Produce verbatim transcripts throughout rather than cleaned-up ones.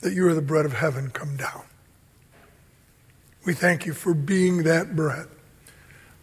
that you are the bread of heaven come down. We thank you for being that bread.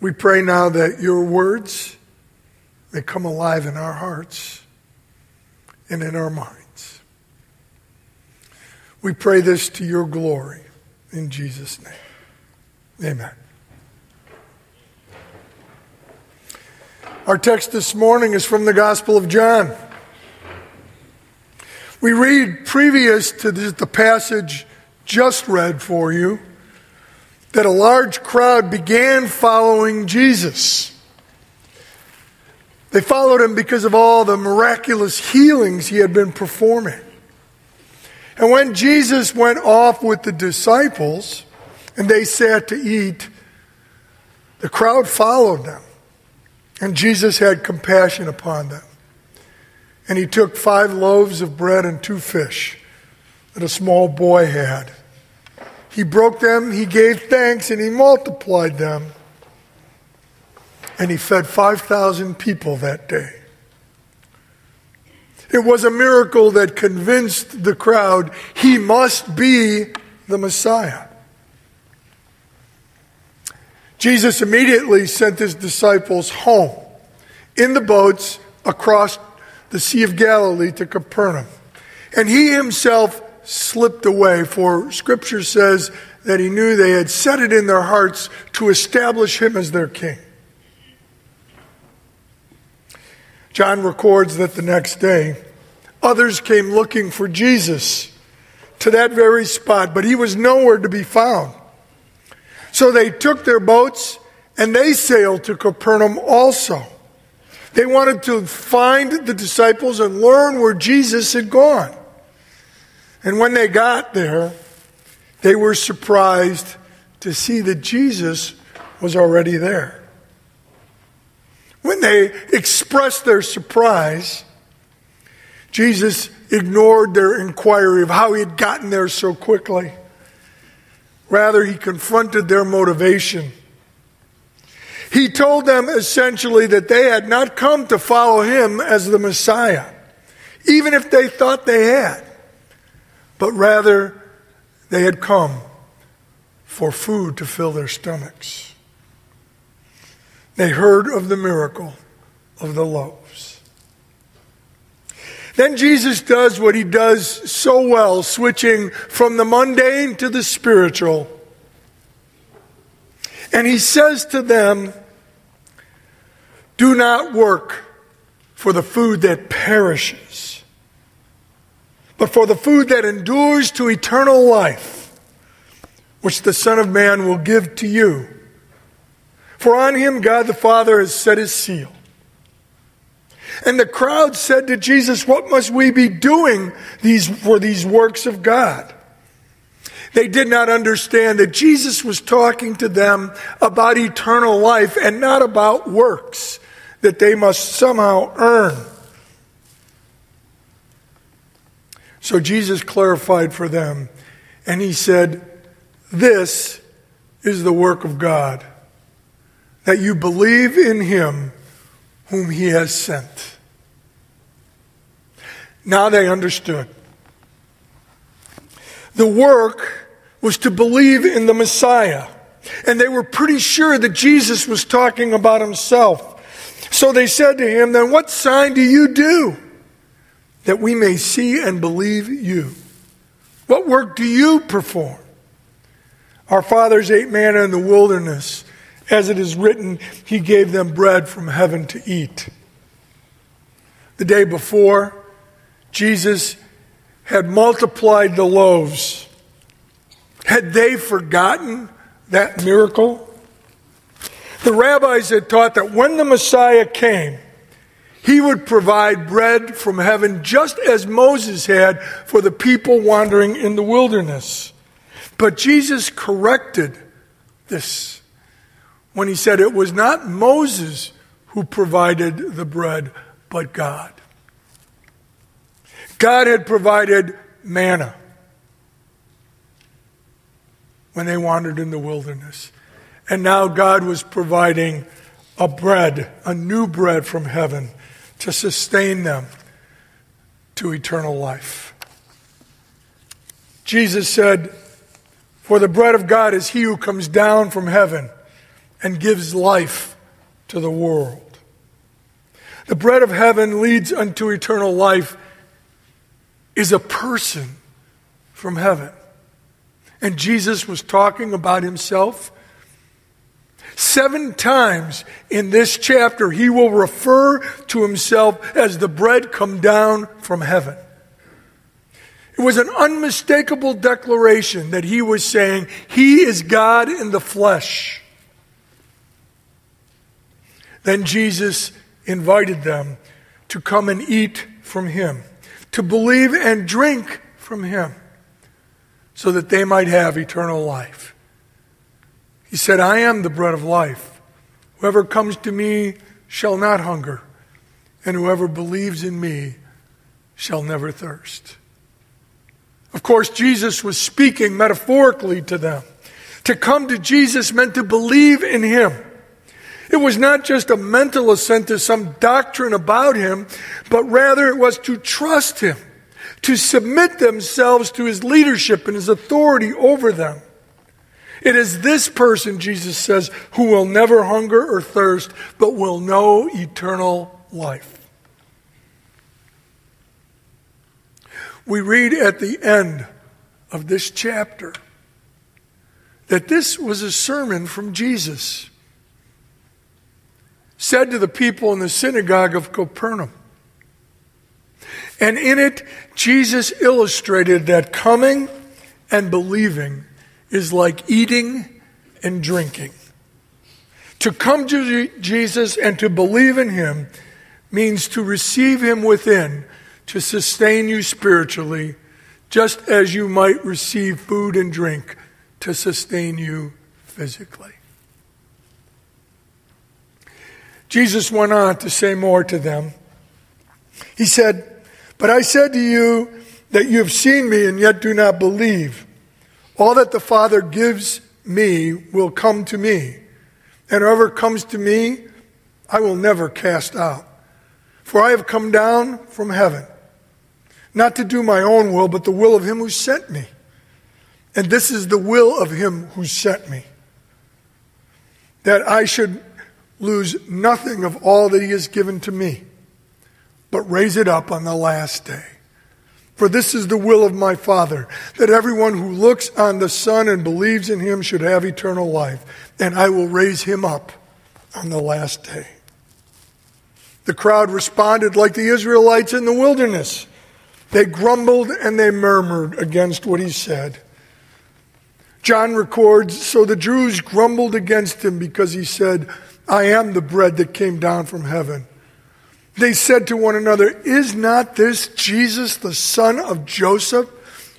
We pray now that your words, they come alive in our hearts and in our minds. We pray this to your glory in Jesus' name. Amen. Our text this morning is from the Gospel of John. We read previous to the passage just read for you that a large crowd began following Jesus. They followed him because of all the miraculous healings he had been performing. And when Jesus went off with the disciples and they sat to eat, the crowd followed them. And Jesus had compassion upon them. And he took five loaves of bread and two fish that a small boy had. He broke them, he gave thanks, and he multiplied them. And he fed five thousand people that day. It was a miracle that convinced the crowd he must be the Messiah. Jesus immediately sent his disciples home in the boats across the Sea of Galilee to Capernaum. And he himself slipped away, for Scripture says that he knew they had set it in their hearts to establish him as their king. John records that the next day, others came looking for Jesus to that very spot, but he was nowhere to be found. So they took their boats and they sailed to Capernaum also. They wanted to find the disciples and learn where Jesus had gone. And when they got there, they were surprised to see that Jesus was already there. When they expressed their surprise, Jesus ignored their inquiry of how he had gotten there so quickly. Rather, he confronted their motivation. He told them essentially that they had not come to follow him as the Messiah, even if they thought they had, but rather they had come for food to fill their stomachs. They heard of the miracle of the loaves. Then Jesus does what he does so well, switching from the mundane to the spiritual. And he says to them, do not work for the food that perishes, but for the food that endures to eternal life, which the Son of Man will give to you. For on him God the Father has set his seal. And the crowd said to Jesus, what must we be doing these, for these works of God? They did not understand that Jesus was talking to them about eternal life and not about works that they must somehow earn. So Jesus clarified for them, and he said, this is the work of God, that you believe in him whom he has sent. Now they understood. The work was to believe in the Messiah, and they were pretty sure that Jesus was talking about himself. So they said to him, then what sign do you do that we may see and believe you? What work do you perform? Our fathers ate manna in the wilderness. As it is written, he gave them bread from heaven to eat. The day before, Jesus had multiplied the loaves. Had they forgotten that miracle? The rabbis had taught that when the Messiah came, he would provide bread from heaven just as Moses had for the people wandering in the wilderness. But Jesus corrected this when he said it was not Moses who provided the bread, but God. God had provided manna when they wandered in the wilderness. And now God was providing a bread, a new bread from heaven to sustain them to eternal life. Jesus said, "For the bread of God is he who comes down from heaven and gives life to the world." The bread of heaven leads unto eternal life is a person from heaven. And Jesus was talking about himself. Seven times in this chapter, he will refer to himself as the bread come down from heaven. It was an unmistakable declaration that he was saying, he is God in the flesh. Then Jesus invited them to come and eat from him, to believe and drink from him, so that they might have eternal life. He said, "I am the bread of life. Whoever comes to me shall not hunger, and whoever believes in me shall never thirst." Of course, Jesus was speaking metaphorically to them. To come to Jesus meant to believe in him. It was not just a mental assent to some doctrine about him, but rather it was to trust him, to submit themselves to his leadership and his authority over them. It is this person, Jesus says, who will never hunger or thirst, but will know eternal life. We read at the end of this chapter that this was a sermon from Jesus, said to the people in the synagogue of Capernaum. And in it, Jesus illustrated that coming and believing is like eating and drinking. To come to Jesus and to believe in him means to receive him within to sustain you spiritually, just as you might receive food and drink to sustain you physically. Jesus went on to say more to them. He said, "But I said to you that you have seen me and yet do not believe. All that the Father gives me will come to me, and whoever comes to me, I will never cast out. For I have come down from heaven, not to do my own will, but the will of him who sent me. And this is the will of him who sent me, that I should lose nothing of all that he has given to me, but raise it up on the last day. For this is the will of my Father, that everyone who looks on the Son and believes in him should have eternal life, and I will raise him up on the last day." The crowd responded like the Israelites in the wilderness. They grumbled and they murmured against what he said. John records, "So the Jews grumbled against him because he said, 'I am the bread that came down from heaven.' They said to one another, 'Is not this Jesus, the son of Joseph,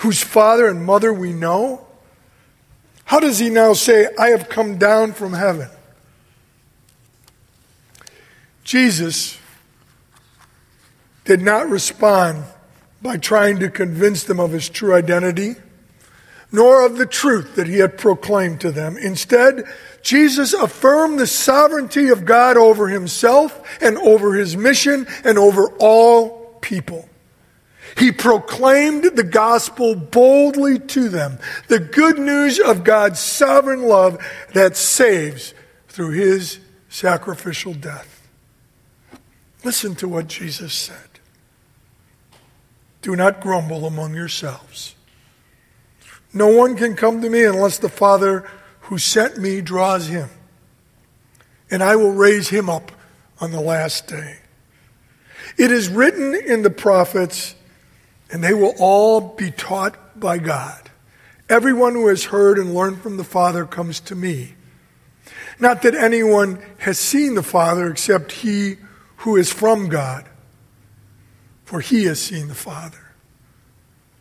whose father and mother we know? How does he now say, I have come down from heaven?'" Jesus did not respond by trying to convince them of his true identity, nor of the truth that he had proclaimed to them. Instead, Jesus affirmed the sovereignty of God over himself and over his mission and over all people. He proclaimed the gospel boldly to them, the good news of God's sovereign love that saves through his sacrificial death. Listen to what Jesus said. "Do not grumble among yourselves. No one can come to me unless the Father who sent me draws him, and I will raise him up on the last day. It is written in the prophets, and they will all be taught by God. Everyone who has heard and learned from the Father comes to me. Not that anyone has seen the Father except he who is from God, for he has seen the Father.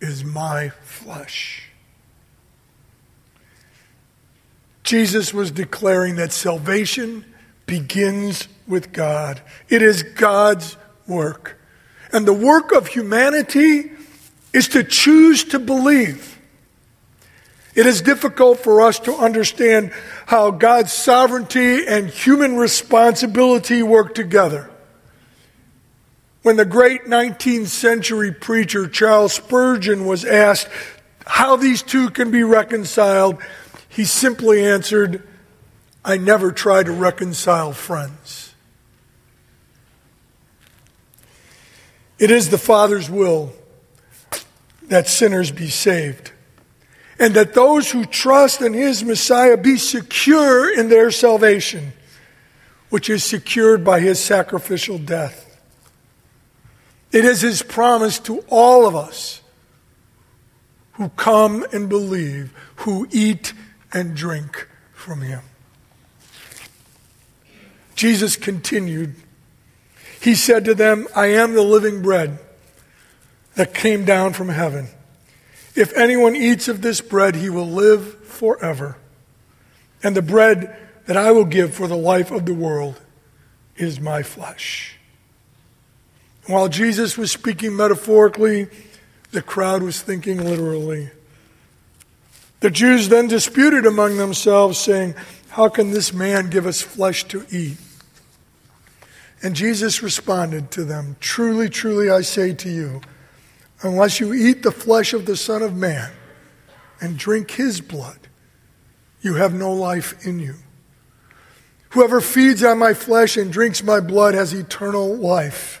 is my flesh." Jesus was declaring that salvation begins with God. It is God's work. And the work of humanity is to choose to believe. It is difficult for us to understand how God's sovereignty and human responsibility work together. When the great nineteenth century preacher Charles Spurgeon was asked how these two can be reconciled, he simply answered, "I never try to reconcile friends." It is the Father's will that sinners be saved, and that those who trust in his Messiah be secure in their salvation, which is secured by his sacrificial death. It is his promise to all of us who come and believe, who eat and drink from him. Jesus continued. He said to them, "I am the living bread that came down from heaven. If anyone eats of this bread, he will live forever. And the bread that I will give for the life of the world is my flesh." While Jesus was speaking metaphorically, the crowd was thinking literally. The Jews then disputed among themselves, saying, "How can this man give us flesh to eat?" And Jesus responded to them, "Truly, truly, I say to you, unless you eat the flesh of the Son of Man and drink his blood, you have no life in you. Whoever feeds on my flesh and drinks my blood has eternal life.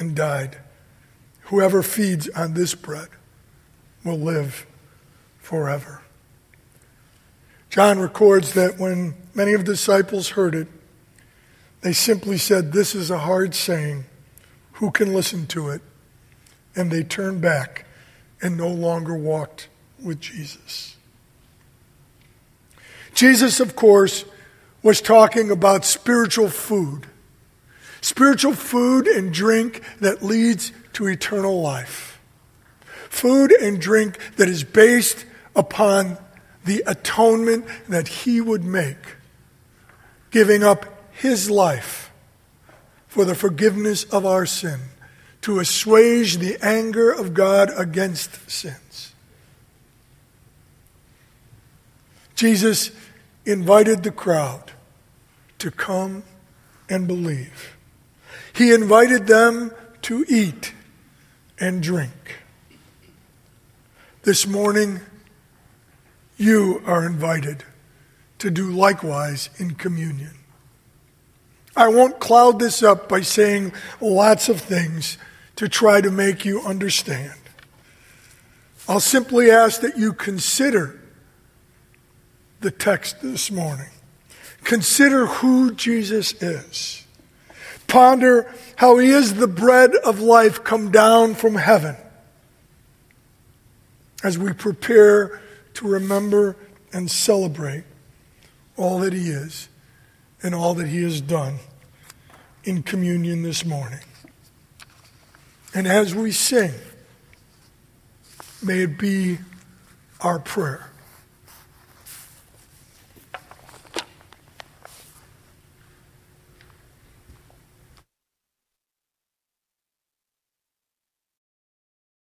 and died. Whoever feeds on this bread will live forever." John records that when many of the disciples heard it, they simply said, "This is a hard saying. Who can listen to it?" And they turned back and no longer walked with Jesus. Jesus, of course, was talking about spiritual food. Spiritual food and drink that leads to eternal life. Food and drink that is based upon the atonement that he would make, giving up his life for the forgiveness of our sin, to assuage the anger of God against sins. Jesus invited the crowd to come and believe. He invited them to eat and drink. This morning, you are invited to do likewise in communion. I won't cloud this up by saying lots of things to try to make you understand. I'll simply ask that you consider the text this morning. Consider who Jesus is. Ponder how he is the bread of life come down from heaven as we prepare to remember and celebrate all that he is and all that he has done in communion this morning. And as we sing, may it be our prayer